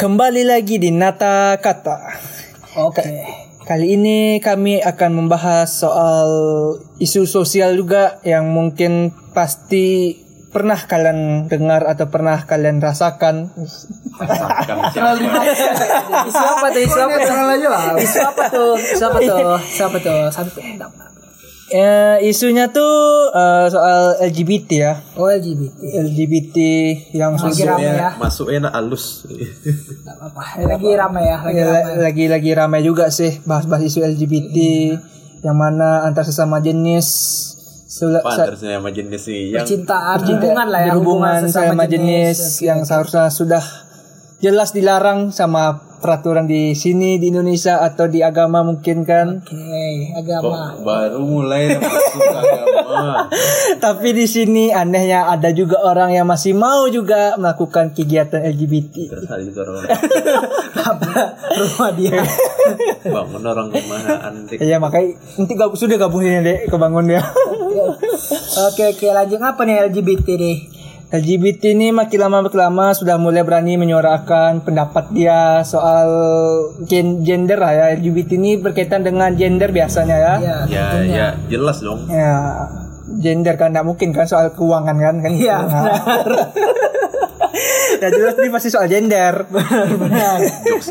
Kembali lagi di Nata Kata. Oke. Kali ini kami akan membahas soal isu sosial juga yang mungkin pasti pernah kalian dengar atau pernah kalian rasakan. Siapa tuh? Isunya tuh soal LGBT ya. Oh, LGBT yang sosial ya. Masuknya nak halus. Enggak apa-apa. Lagi ramai juga sih bahas-bahas isu LGBT yang mana antar sesama jenis. Antar sesama jenis sih yang hubungan sesama jenis yang seharusnya sudah jelas dilarang sama peraturan di sini di Indonesia atau di agama mungkin kan. Oke, agama. Baru mulai masuk agama. Tapi di sini anehnya ada juga orang yang masih mau juga melakukan kegiatan LGBT. Tersalin orang. Rumah dia. Bangun orang rumah antik. Iya, makanya nanti sudah gabungin Dek, kebangun dia. Oke, lanjut apa nih LGBT nih? LGBT ini makin lama sudah mulai berani menyuarakan pendapat dia soal gender lah ya. LGBT ini berkaitan dengan gender biasanya ya. Ya, jelas dong. Ya, gender kan nggak mungkin kan soal keuangan kan. Iya. Nah, jelas ini pasti soal gender.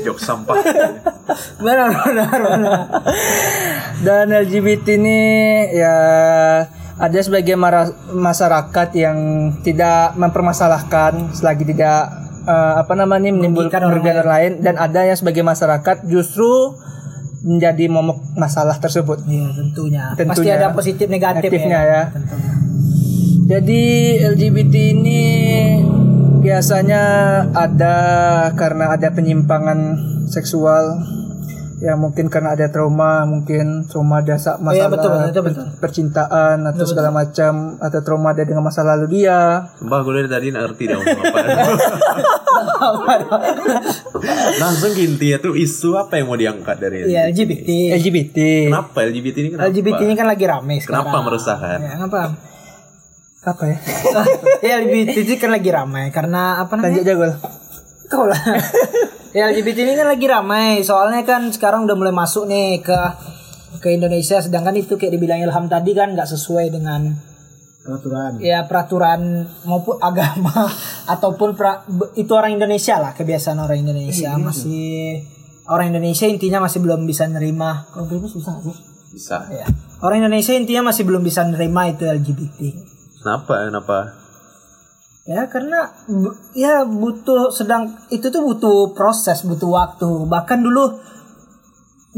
Jokes sampah. Benar. Dan LGBT ini ya, ada sebagian masyarakat yang tidak mempermasalahkan selagi tidak menimbulkan kerugian lain, dan ada yang sebagai masyarakat justru menjadi momok masalah tersebut. Iya, tentunya. Pasti ada positif negatifnya ya. Tentunya. Jadi LGBT ini biasanya ada karena ada penyimpangan seksual. Ya mungkin karena ada trauma dasar masalah betul. Percintaan atau betul. Segala macam, atau trauma ada dengan masa lalu dia. Mbak gue dari tadi nggak ngerti dong apa. Langsung inti ya tuh isu apa yang mau diangkat dari ini? Ya, LGBT. Kenapa LGBT ini? LGBT ini kan lagi rame sekarang. Kenapa meresahkan? Ya, apa ya? Ya, LGBT ini kan lagi rame karena apa namanya? Lanjut Jagol. Kau lah. LGBT ini kan lagi ramai, soalnya kan sekarang udah mulai masuk nih ke Indonesia, sedangkan itu kayak dibilang Ilham tadi kan nggak sesuai dengan peraturan. Ya, peraturan maupun agama ataupun itu orang Indonesia lah, kebiasaan orang Indonesia. Masih orang Indonesia intinya masih belum bisa nerima. Kalau belum susah sih. Bisa. Ya. Orang Indonesia intinya masih belum bisa nerima itu LGBT. Kenapa? Ya karena butuh proses, butuh waktu. Bahkan dulu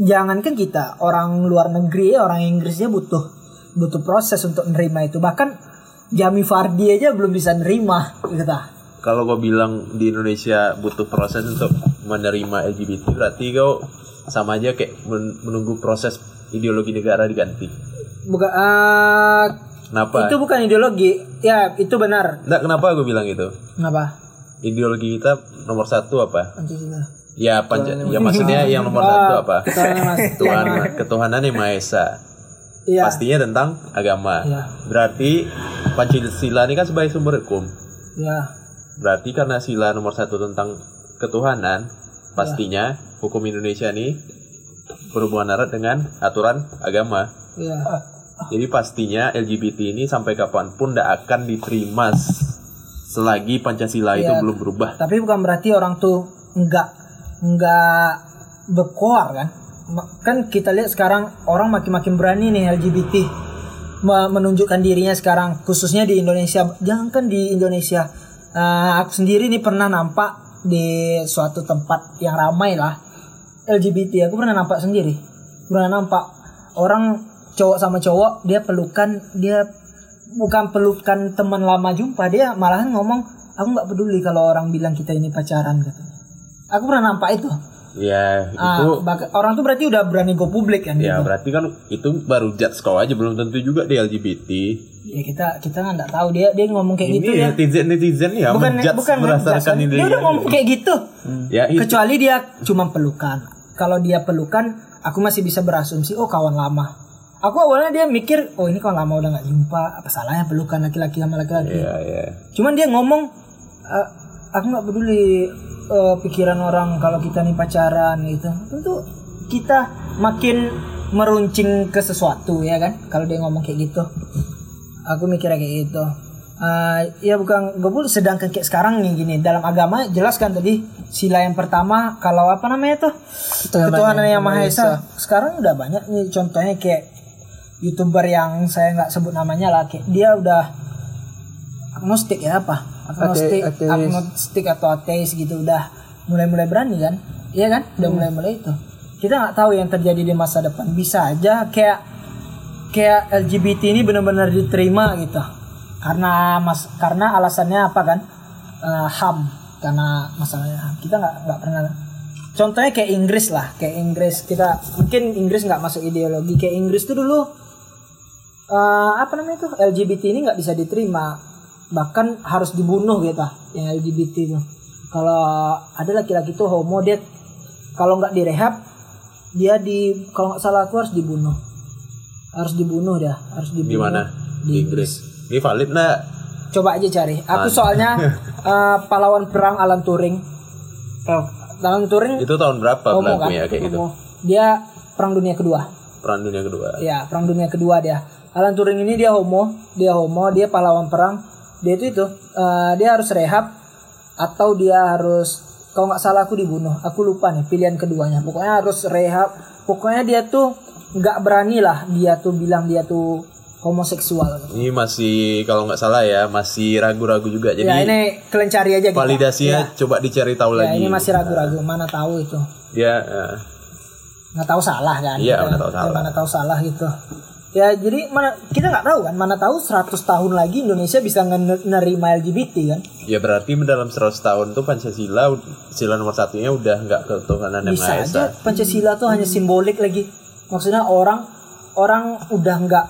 jangankan kita, orang luar negeri, orang Inggrisnya butuh proses untuk nerima itu. Bahkan Jamie Vardy aja belum bisa nerima gitu. Kalau gua bilang di Indonesia butuh proses untuk menerima LGBT, berarti kau sama aja kayak menunggu proses ideologi negara diganti. Bukan Kenapa? Itu bukan ideologi. Ya, itu benar. Enggak, kenapa gue bilang gitu? Kenapa? Ideologi kita nomor satu apa? Pancasila. Ya, ya maksudnya yang nomor satu apa? Ketuhanan yang Maha Esa. Ya. Pastinya tentang agama. Ya. Berarti Pancasila ini kan sebagai sumber hukum. Ya. Berarti karena sila nomor satu tentang ketuhanan, pastinya ya, hukum Indonesia ini berhubungan erat dengan aturan agama. Iya. Jadi pastinya LGBT ini sampai kapanpun tidak akan diterima selagi Pancasila itu belum berubah. Tapi bukan berarti orang tuh nggak berkoar kan? Kan kita lihat sekarang orang makin berani nih LGBT menunjukkan dirinya sekarang, khususnya di Indonesia. Jangankan di Indonesia, aku sendiri nih pernah nampak di suatu tempat yang ramai lah LGBT. Aku pernah nampak sendiri, orang cowok sama cowok dia pelukan, dia bukan pelukan teman lama jumpa, dia malahan ngomong aku nggak peduli kalau orang bilang kita ini pacaran katanya. Aku pernah nampak itu. Ya itu orang tuh berarti udah berani go publik kan. Ya gitu. Berarti kan itu baru judge kau aja, belum tentu juga dia LGBT. Ya kita nggak tahu dia ngomong kayak ini gitu ya. Netizen ya bukan berdasarkan ini. Dia udah ngomong kayak gitu. Ya, kecuali dia cuma pelukan. Kalau dia pelukan, aku masih bisa berasumsi oh kawan lama. Aku awalnya dia mikir, oh ini kalau lama udah gak jumpa, apa salahnya pelukan laki-laki sama laki-laki. Cuman dia ngomong, aku gak peduli pikiran orang kalau kita nih pacaran gitu, tentu kita makin meruncing ke sesuatu ya kan. Kalau dia ngomong kayak gitu, aku mikirnya kayak gitu. Ya bukan gebul. Sedangkan kayak sekarang nih gini, dalam agama jelaskan tadi sila yang pertama, kalau apa namanya tuh ketuhanan yang Maha Esa. Sekarang udah banyak nih contohnya kayak YouTuber yang saya nggak sebut namanya lah, kayak dia udah agnostik ya apa, agnostik atau ateis gitu, udah mulai berani kan, iya kan, udah mulai itu. Kita nggak tahu yang terjadi di masa depan, bisa aja kayak LGBT ini benar-benar diterima gitu karena alasannya apa kan, HAM, karena masalahnya kita nggak pernah. Contohnya kayak Inggris lah, kita mungkin Inggris nggak masuk ideologi, kayak Inggris tuh dulu LGBT ini nggak bisa diterima, bahkan harus dibunuh gitu yang LGBT itu. Kalau ada laki-laki tuh homo, dia kalau nggak direhab dia kalau nggak salah aku harus dibunuh dia, harus dibunuh. Gimana? Di Inggris. Ini valid nggak? Coba aja cari. Aku soalnya pahlawan perang Alan Turing. Alan Turing. Itu tahun berapa pelakunya kayak gitu? Dia Perang Dunia Kedua. Iya, Perang Dunia Kedua dia. Alan Turing ini dia homo, dia pahlawan perang. Dia itu dia harus rehab atau dia harus, kalau nggak salah aku dibunuh, aku lupa nih pilihan keduanya. Pokoknya harus rehab, pokoknya dia tuh nggak berani lah dia tuh bilang dia tuh homoseksual. Ini masih kalau nggak salah ya, masih ragu-ragu juga. Jadi ya, ini kalian cari aja validasinya ya. Coba dicari tahu ya, lagi. Ini masih ragu-ragu, mana tahu itu. Iya. Nggak tahu salah kan? Iya, nggak tahu salah. Mana tahu salah gitu. Ya jadi kita nggak tahu kan, mana tahu 100 tahun lagi Indonesia bisa nerima LGBT kan? Ya berarti dalam 100 tahun tuh Pancasila sila nomor satunya udah nggak ketuhanan yang Maha Esa. Bisa aja Pancasila tuh hanya simbolik lagi, maksudnya orang udah nggak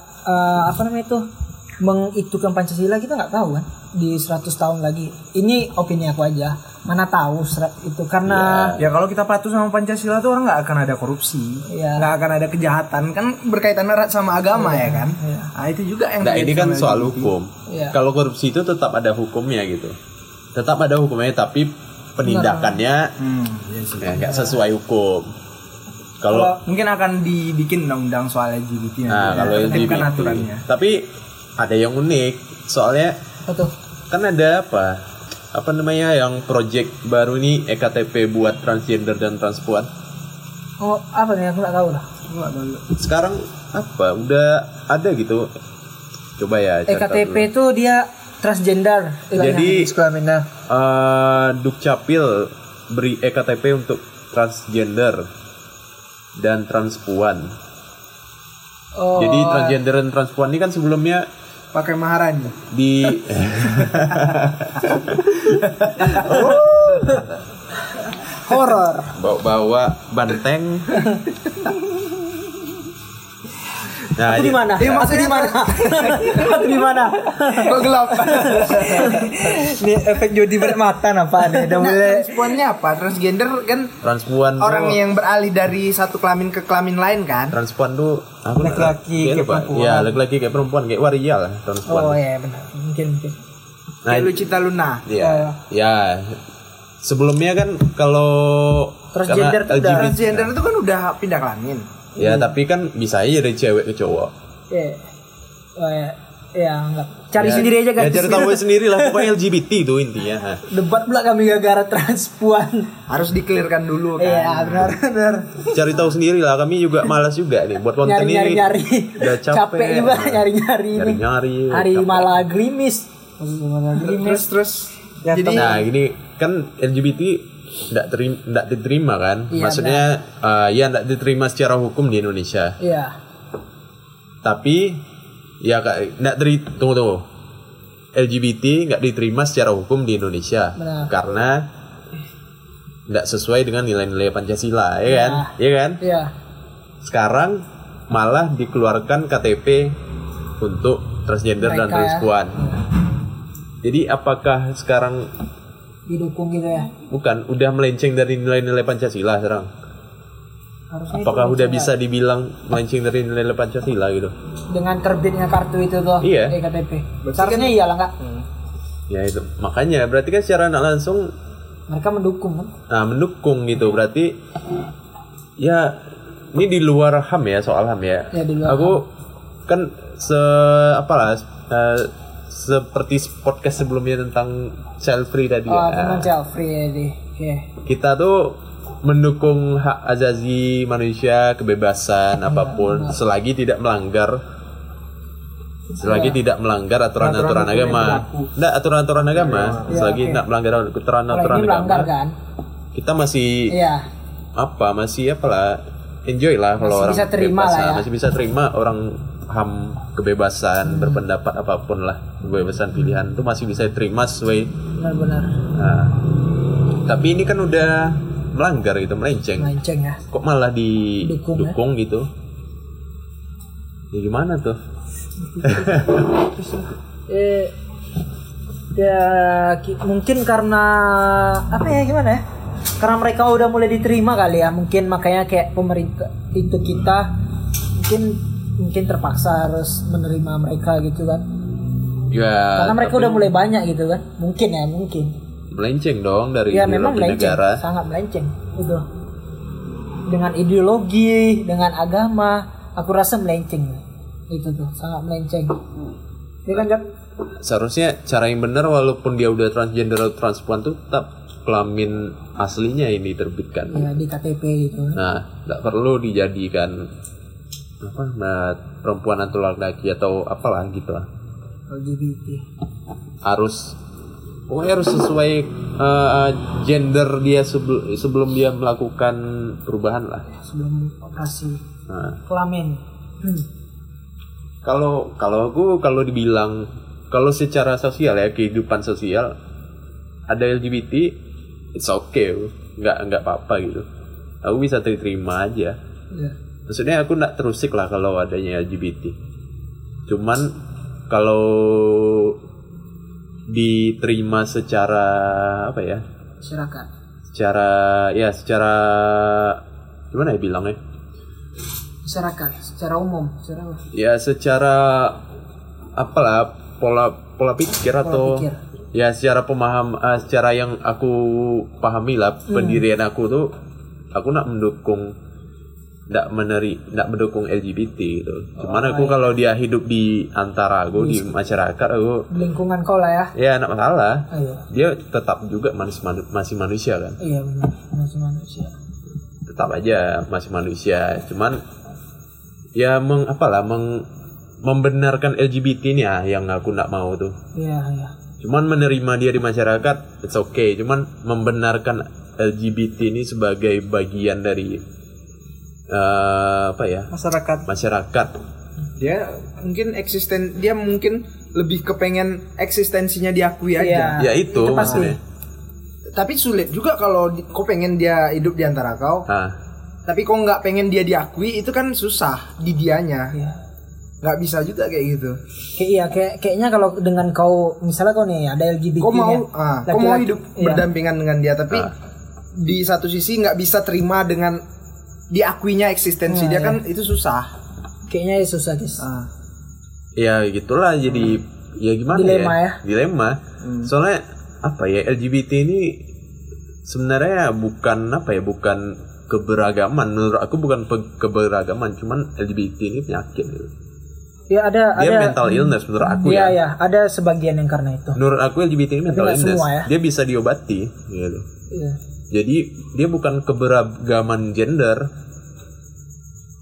mengitukan Pancasila, kita nggak tahu kan di 100 tahun lagi. Ini opini aku aja, mana tahu itu karena ya kalau kita patuh sama Pancasila tuh orang nggak akan ada korupsi, nggak akan ada kejahatan kan, berkaitan erat sama agama ya kan. Nah itu juga yang ini kan soal hukum. Kalau korupsi itu tetap ada hukumnya gitu, tetap ada hukumnya, tapi penindakannya nggak sesuai hukum. Kalau mungkin akan dibikin undang-undang soal LGBT. Nah kalau LGBT kan aturannya. Tapi ada yang unik soalnya. Betul. Kan ada apa namanya yang project baru ini, e-KTP buat transgender dan transpuan. Oh apa nih, aku nggak tahu lah. Sekarang apa udah ada gitu, coba ya. e-KTP itu dia transgender. Jadi Dukcapil beri e-KTP untuk transgender dan transpuan. Oh. Jadi transgender dan transpuan ini kan sebelumnya pakai maharannya di horor bawa banteng. Nah, aku di mana? Dia masuk di mana? Aku di mana? Kok gelap? Ini efek jodi berat mata apa nih? Udah mulai. Transpuannya apa? Transgender kan? Transpuan orang yang beralih dari satu kelamin ke kelamin lain kan? Transpuan tuh laki-laki kayak perempuan. Ya, laki-laki kayak perempuan, kayak waria lah transpuan. Oh iya benar. Mungkin. Nah, kayak Lucita Luna. Iya. Ya. Sebelumnya kan kalau transgender itu kan udah pindah kelamin. Ya tapi kan bisa aja dari cewek ke cowok. Enggak. Cari sendiri aja kan. Ya cari tahu sendiri lah, pokoknya LGBT itu intinya. Debat pula kami gara-gara transpuan. Harus dikelirkan dulu kan. Iya benar. Cari tahu sendiri lah, kami juga malas juga nih buat konten ini. Nyari-nyari. Udah capek juga nyari-nyari. Nyari-nyari. Hari malah gerimis. Terus. Ya, jadi nah gini kan LGBT enggak diterima kan? Ya, maksudnya enggak diterima secara hukum di Indonesia. Iya. Tapi ya enggak tunggu. LGBT enggak diterima secara hukum di Indonesia. Benar. Karena enggak sesuai dengan nilai-nilai Pancasila, ya kan? Iya kan? Iya. Sekarang malah dikeluarkan KTP untuk transgender dan transpuan. Jadi apakah sekarang didukung gitu ya? Bukan, udah melenceng dari nilai-nilai Pancasila sekarang. Harusnya apakah udah bisa dibilang melenceng dari nilai-nilai Pancasila gitu? Dengan terbitnya kartu itu tuh, KTP. Seharusnya iyalah enggak? Ya itu, makanya berarti kan secara nggak langsung mereka mendukung kan? Nah, mendukung gitu berarti ya ini di luar HAM ya, soal HAM ya. Ya di luar aku HAM. Kan seperti podcast sebelumnya tentang child free tadi. Oh, tentang child free tadi. Okay. Kita tuh mendukung hak azazi manusia, kebebasan apapun ya, selagi tidak melanggar aturan-aturan agama. Enggak, aturan-aturan agama. Ya, selagi tidak melanggar aturan-aturan agama. Kan? Kita masih enjoy lah kalau masih orang bisa terima kebebasan, lah ya. Masih bisa terima orang HAM, kebebasan berpendapat apapun lah, kebebasan pilihan itu masih bisa terima sesuai. Benar-benar. Nah, tapi ini kan udah melanggar gitu, melenceng ya. Kok malah didukung ya? Gitu? Ya gimana tuh? Mungkin karena karena mereka udah mulai diterima kali ya, mungkin makanya kayak pemerintah itu kita mungkin terpaksa harus menerima mereka gitu kan ya, karena mereka udah mulai banyak gitu kan, mungkin melenceng dong dari ya, memang melenceng, negara sangat melenceng itu dengan ideologi, dengan agama, aku rasa melenceng itu tuh, sangat melenceng ya kan. Seharusnya cara yang benar walaupun dia udah transgender atau transpuan tuh tetap kelamin aslinya ini terbitkan ya, di KTP gitu. Nah, gak perlu dijadikan perempuan atau laki atau apalah gitu lah. LGBT. Harus sesuai gender dia sebelum dia melakukan perubahan lah. Ya, sebelum operasi kelamin. Kalau dibilang kalau secara sosial ya, kehidupan sosial ada LGBT, it's okay, nggak apa-apa gitu. Aku bisa terima aja. Ya. Maksudnya aku nggak terusik lah kalau adanya LGBT. Cuman kalau diterima secara masyarakat. Secara gimana ya bilangnya? Masyarakat, secara umum, ya secara pola pikir atau pikir. Ya secara secara yang aku pahami lah, pendirian aku tuh aku nak mendukung, nak mendukung LGBT gitu. Cuman aku kalau dia hidup di antara aku di masyarakat aku, lingkungan kau lah ya. Ya nak masalah. Dia tetap juga masih manusia kan. Iya benar, masih manusia. Tetap aja masih manusia. Cuman ya membenarkan LGBT ini ya yang aku nak mau tuh. Iya. Cuman menerima dia di masyarakat, it's okay. Cuman membenarkan LGBT ini sebagai bagian dari masyarakat. Dia mungkin lebih kepengen eksistensinya diakui aja. Ya itu maksudnya. Tapi sulit juga kalau kau pengen dia hidup di antara kau. Tapi kau nggak pengen dia diakui, itu kan susah di dianya. Ya. Gak bisa juga kayak gitu. Kayaknya kalau dengan kau, misalnya kau nih ada LGBT, kau mau hidup berdampingan dengan dia, tapi di satu sisi gak bisa terima dengan diakuinya eksistensi dia kan, itu susah. Kayaknya susah guys. Ya gitulah, jadi ya gimana dilema ya. Dilema. Soalnya LGBT ini sebenarnya bukan keberagaman, menurut aku bukan keberagaman, cuman LGBT ini penyakit gitu. Ya ada mental illness menurut aku ya. Iya, ada sebagian yang karena itu. Menurut aku LGBT ini mental illness. Semua, ya. Dia bisa diobati gitu. Iya. Jadi dia bukan keberagaman gender.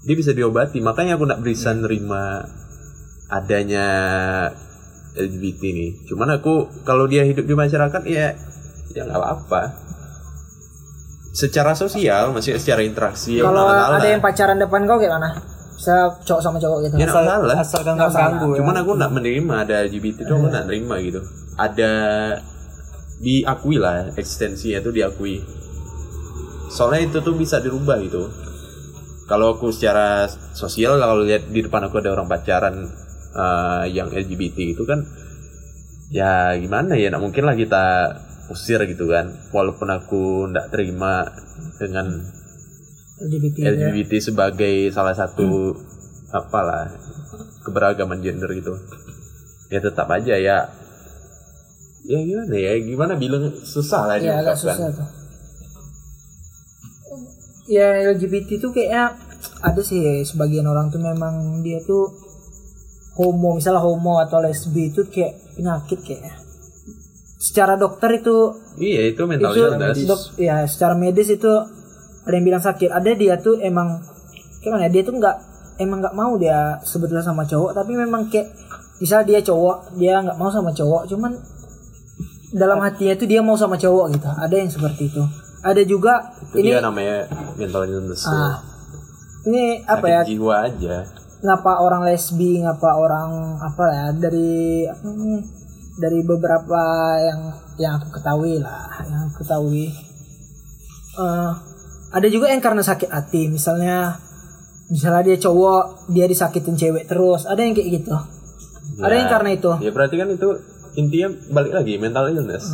Dia bisa diobati. Makanya aku enggak bisa nerima adanya LGBT ini. Cuman aku kalau dia hidup di masyarakat ya enggak apa-apa. Secara sosial masih secara interaksi. Kalau ada yang pacaran depan kau kayak mana? Cowok sama cowok gitu. Ya asal kan enggak ganggu. Cuman aku enggak menerima ada LGBT itu, aku enggak nerima gitu. Ada diakui lah, eksistensinya itu diakui. Soalnya itu tuh bisa dirubah gitu. Kalau aku secara sosial, kalau lihat di depan aku ada orang pacaran yang LGBT itu kan ya gimana ya, enggak mungkin lah kita usir gitu kan. Walaupun aku enggak terima dengan LGBT ya, sebagai salah satu keberagaman gender gitu. Ya tetap aja ya ya gimana ya, gimana bilang susah lah ya, agak susah tuh. Ya LGBT tuh kayaknya ada sih sebagian orang tuh memang dia tuh homo, misalnya homo atau lesbi itu kayak penyakit kayaknya. Secara dokter itu iya itu mentalitas. Ya secara medis itu ada yang bilang sakit, ada dia tuh emang gimana? Dia tuh nggak mau dia sebetulnya sama cowok, tapi memang kayak misalnya dia cowok dia nggak mau sama cowok, cuman dalam hatinya tuh dia mau sama cowok gitu. Ada yang seperti itu. Ada juga itu ini dia namanya mental illness. Ini apa ya? Jiwa aja. Ngapa orang lesbi, ngapa orang apa ya dari beberapa yang aku ketahui lah, yang aku ketahui. Ada juga yang karena sakit hati, misalnya dia cowok, dia disakitin cewek terus. Ada yang kayak gitu. Ya, ada yang karena itu. Ya berarti kan itu intinya balik lagi mental illness.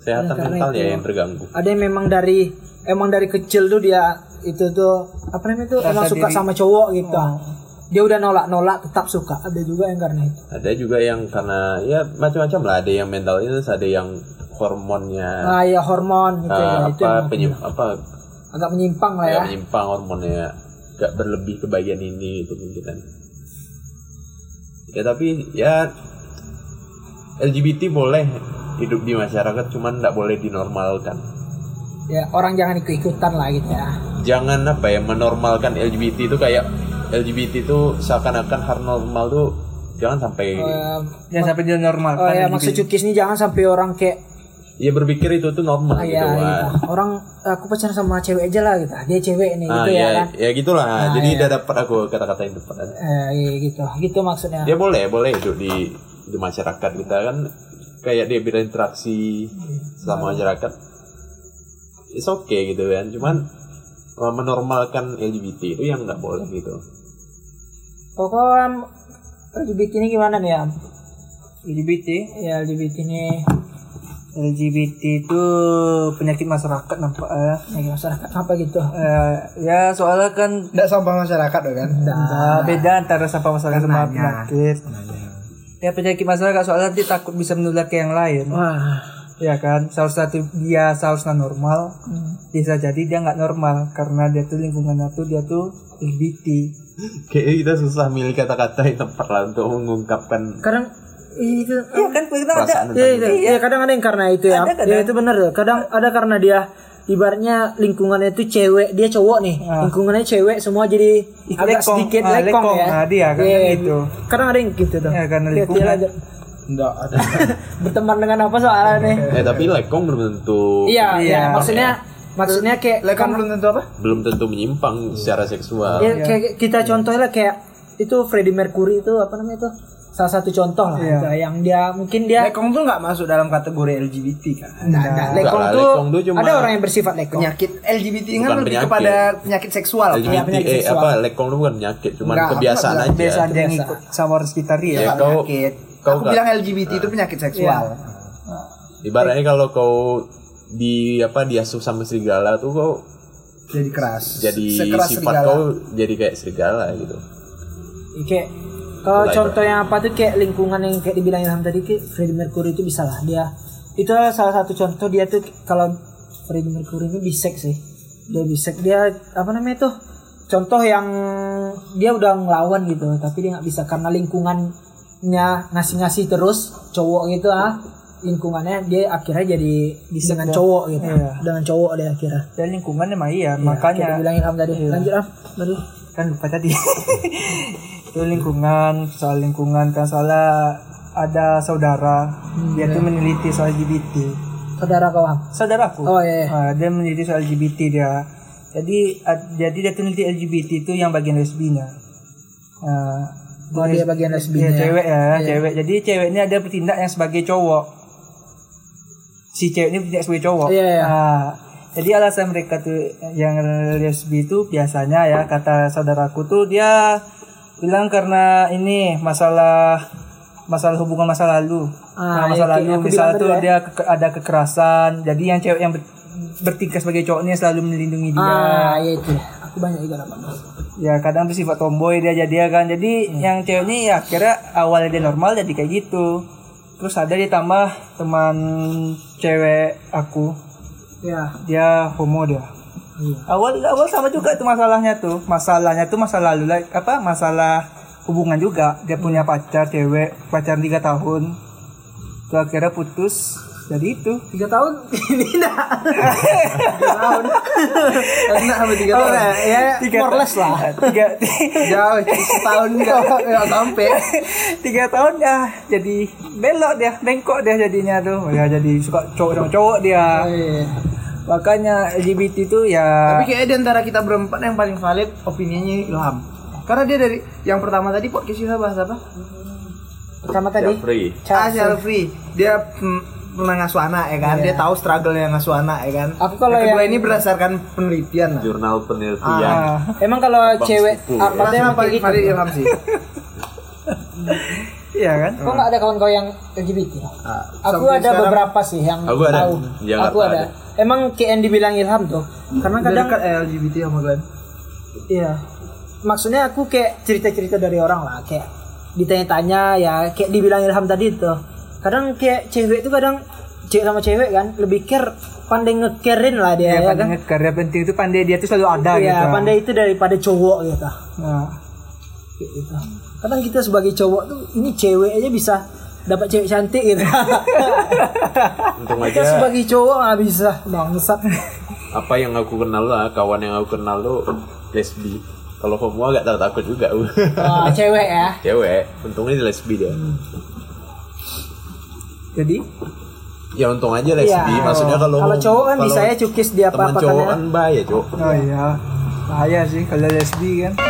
Kesehatan mental ya yang terganggu. Ada yang memang dari kecil tuh dia itu tuh apa namanya tuh emang suka sama cowok gitu. Dia udah nolak tetap suka. Ada juga yang karena itu. Ada juga yang karena ya macam-macam lah. Ada yang mental illness, ada yang hormonnya. Ah ya hormon gitu ya itu agak menyimpang lah ya. Menyimpang hormonnya gak berlebih ke bagian ini itu mungkin. Ya tapi ya LGBT boleh hidup di masyarakat, cuman gak boleh dinormalkan. Ya orang jangan ikut-ikutan lah gitu ya. Jangan menormalkan LGBT itu kayak LGBT itu seakan-akan hal normal tuh. Jangan sampai sampai dinormalkan. Oh ya LGBT. Maksud Cukis nih jangan sampai orang kayak ya berpikir itu tuh normal gitu ya. Orang aku pacaran sama cewek aja lah gitu. Dia cewek nih gitu ya kan. Ya gitulah. Jadi udah dapat aku kata-katain depan. Iya gitu. Gitu maksudnya. Dia boleh hidup di masyarakat kita kan kayak dia berinteraksi sama masyarakat. It's okay gitu kan. Cuman menormalkan LGBT itu yang nggak boleh gitu. Pokoknya LGBT ini gimana nih ya? LGBT itu penyakit masyarakat nampak ya. Penyakit masyarakat apa gitu? Ya soalnya kan tidak sampah masyarakat kan? Nah, beda antara sampah masyarakat sama penyakit. Ya penyakit masyarakat soalnya dia takut bisa menular ke yang lain. Ya kan, seharusnya dia seharusnya normal, bisa jadi dia nggak normal karena dia tuh lingkungannya tuh dia tuh LGBT. Kayaknya kita susah milih kata-kata yang tepat lah untuk mengungkapkan. Kadang itu, ya kan kadang ada, ya kadang ada yang karena itu ya, ada. Ya itu benar tuh. Kadang ada karena dia ibaratnya lingkungannya itu cewek, dia cowok nih, lingkungannya cewek semua jadi agak sedikit lekong ya. Nah, dia kan gitu. Kadang ada yang gitu tuh. Ya karena lingkungan. Enggak ada. Berteman dengan apa soalnya nih? Tapi lekong belum tentu. Iya, maksudnya kayak lekong belum tentu apa? Belum tentu menyimpang secara seksual. Ya, kayak kita contohnya lah kayak itu Freddie Mercury itu apa namanya itu? Salah satu contoh lah yang dia mungkin dia lekong tuh enggak masuk dalam kategori LGBT kan. Enggak. Lekong tuh cuma ada orang yang bersifat lekong. Penyakit LGBT kan lebih kepada penyakit seksual. LGBT apa lekong itu bukan penyakit, cuma kebiasaan aja. Kebiasaan dia ngikut sama orang sekitar dia penyakit. Kau bilang LGBT itu penyakit seksual. Ibaratnya kalau kau diasuh sama serigala tuh kau jadi keras. Jadi sekeras sifat serigala. Kau jadi kayak serigala gitu. Kayak kalau contohnya apa tuh kayak lingkungan yang kayak dibilang Ilham tadi kayak Freddie Mercury itu bisa lah dia. Itu salah satu contoh dia tuh kalau Freddie Mercury ini biseks sih. Dia biseks dia apa namanya tuh? Contoh yang dia udah ngelawan gitu tapi dia enggak bisa karena lingkungan ngasih terus cowok gitu lingkungannya dia akhirnya jadi dengan cowok gitu dengan cowok dia akhirnya dan lingkungannya mah makanya kita bilangin tadi lanjut tadi kan lupa tadi itu soal lingkungan kan soalnya ada saudara dia tuh meneliti soal LGBT saudaraku dia meneliti soal LGBT dia jadi dia tuh meneliti LGBT itu yang bagian lesbinya dia bagian lesbinya cewek cewek. Jadi cewek ini ada bertindak yang sebagai cowok. Si cewek ini bertindak sebagai cowok. Jadi alasan mereka tuh yang lesbi itu biasanya kata saudaraku tuh dia bilang karena ini masalah hubungan masa lalu. Lalu misalnya tuh dia ada kekerasan. Jadi yang cewek yang bertingkah sebagai cowok ini selalu melindungi dia. Itu. Aku banyak juga namanya. Ya kadang bersifat tomboy dia kan. Jadi yang cewek ini akhirnya awalnya dia normal jadi kayak gitu. Terus ada ditambah teman cewek aku. Ya. Dia homo dia. Iya. Awal sama juga itu masalahnya tuh. Masalah lalu apa? Masalah hubungan juga. Dia punya pacar cewek, pacaran 3 tahun. Tuh akhirnya putus. Jadi itu 3 tahun ini enggak. 3 tahun. Enak sama 3 tahun. Oh, ya, morles lah. 3 jauh setahun enggak sampai. 3 tahun dah jadi belok dia, bengkok dia jadinya tuh. Ya jadi suka cowok-cowok dia. Oh, iya. Makanya LGBT itu ya. Tapi kayaknya di antara kita berempat yang paling valid opininya Ilham. Karena dia dari yang pertama tadi podcast kita bahas apa? Pertama tadi Jeffrey. Dia pernah ngasuh anak ya kan, yeah. Dia tahu struggle-nya ngasuh anak ya kan. Aku kalau yang kedua ini berdasarkan penelitian lah. Jurnal penelitian. Emang kalau Abang cewek apa ya. Emang paling valid Ilham sih. Iya kan? Kok enggak ada kawan-kawan yang LGBT? Aku ada sekarang, beberapa sih yang aku tahu. Aku ada. Emang KN dibilang Ilham tuh. Karena kadang dekat LGBT sama Glenn. Iya. Maksudnya aku kayak cerita-cerita dari orang lah, kayak ditanya-tanya ya kayak dibilang Ilham tadi tuh. Kadang kayak cewek itu kadang cewek sama cewek kan lebih care, pandai nge-carein lah dia ya kan. Nge-care yang penting itu pandai dia tuh selalu ada ya, gitu. Iya, pandai itu daripada cowok gitu. Nah. Kayak gitu. Kadang kita sebagai cowok tuh ini cewek aja bisa dapat cewek cantik gitu. Untung aja. Kita sebagai cowok enggak bisa, bangsat. Apa yang aku kenal lah, kawan yang aku kenal tuh lesbi. Kalau homo agak takut juga. Oh, cewek ya. Cewek, untungnya dia lesbi dia. Jadi ya untung aja lesbi ya, maksudnya kalau cowok kan bisa ya cukis dia apa-apa kan. Teman cowok kan bahaya, cowok. Oh iya. Bahaya sih kalau lesbi kan.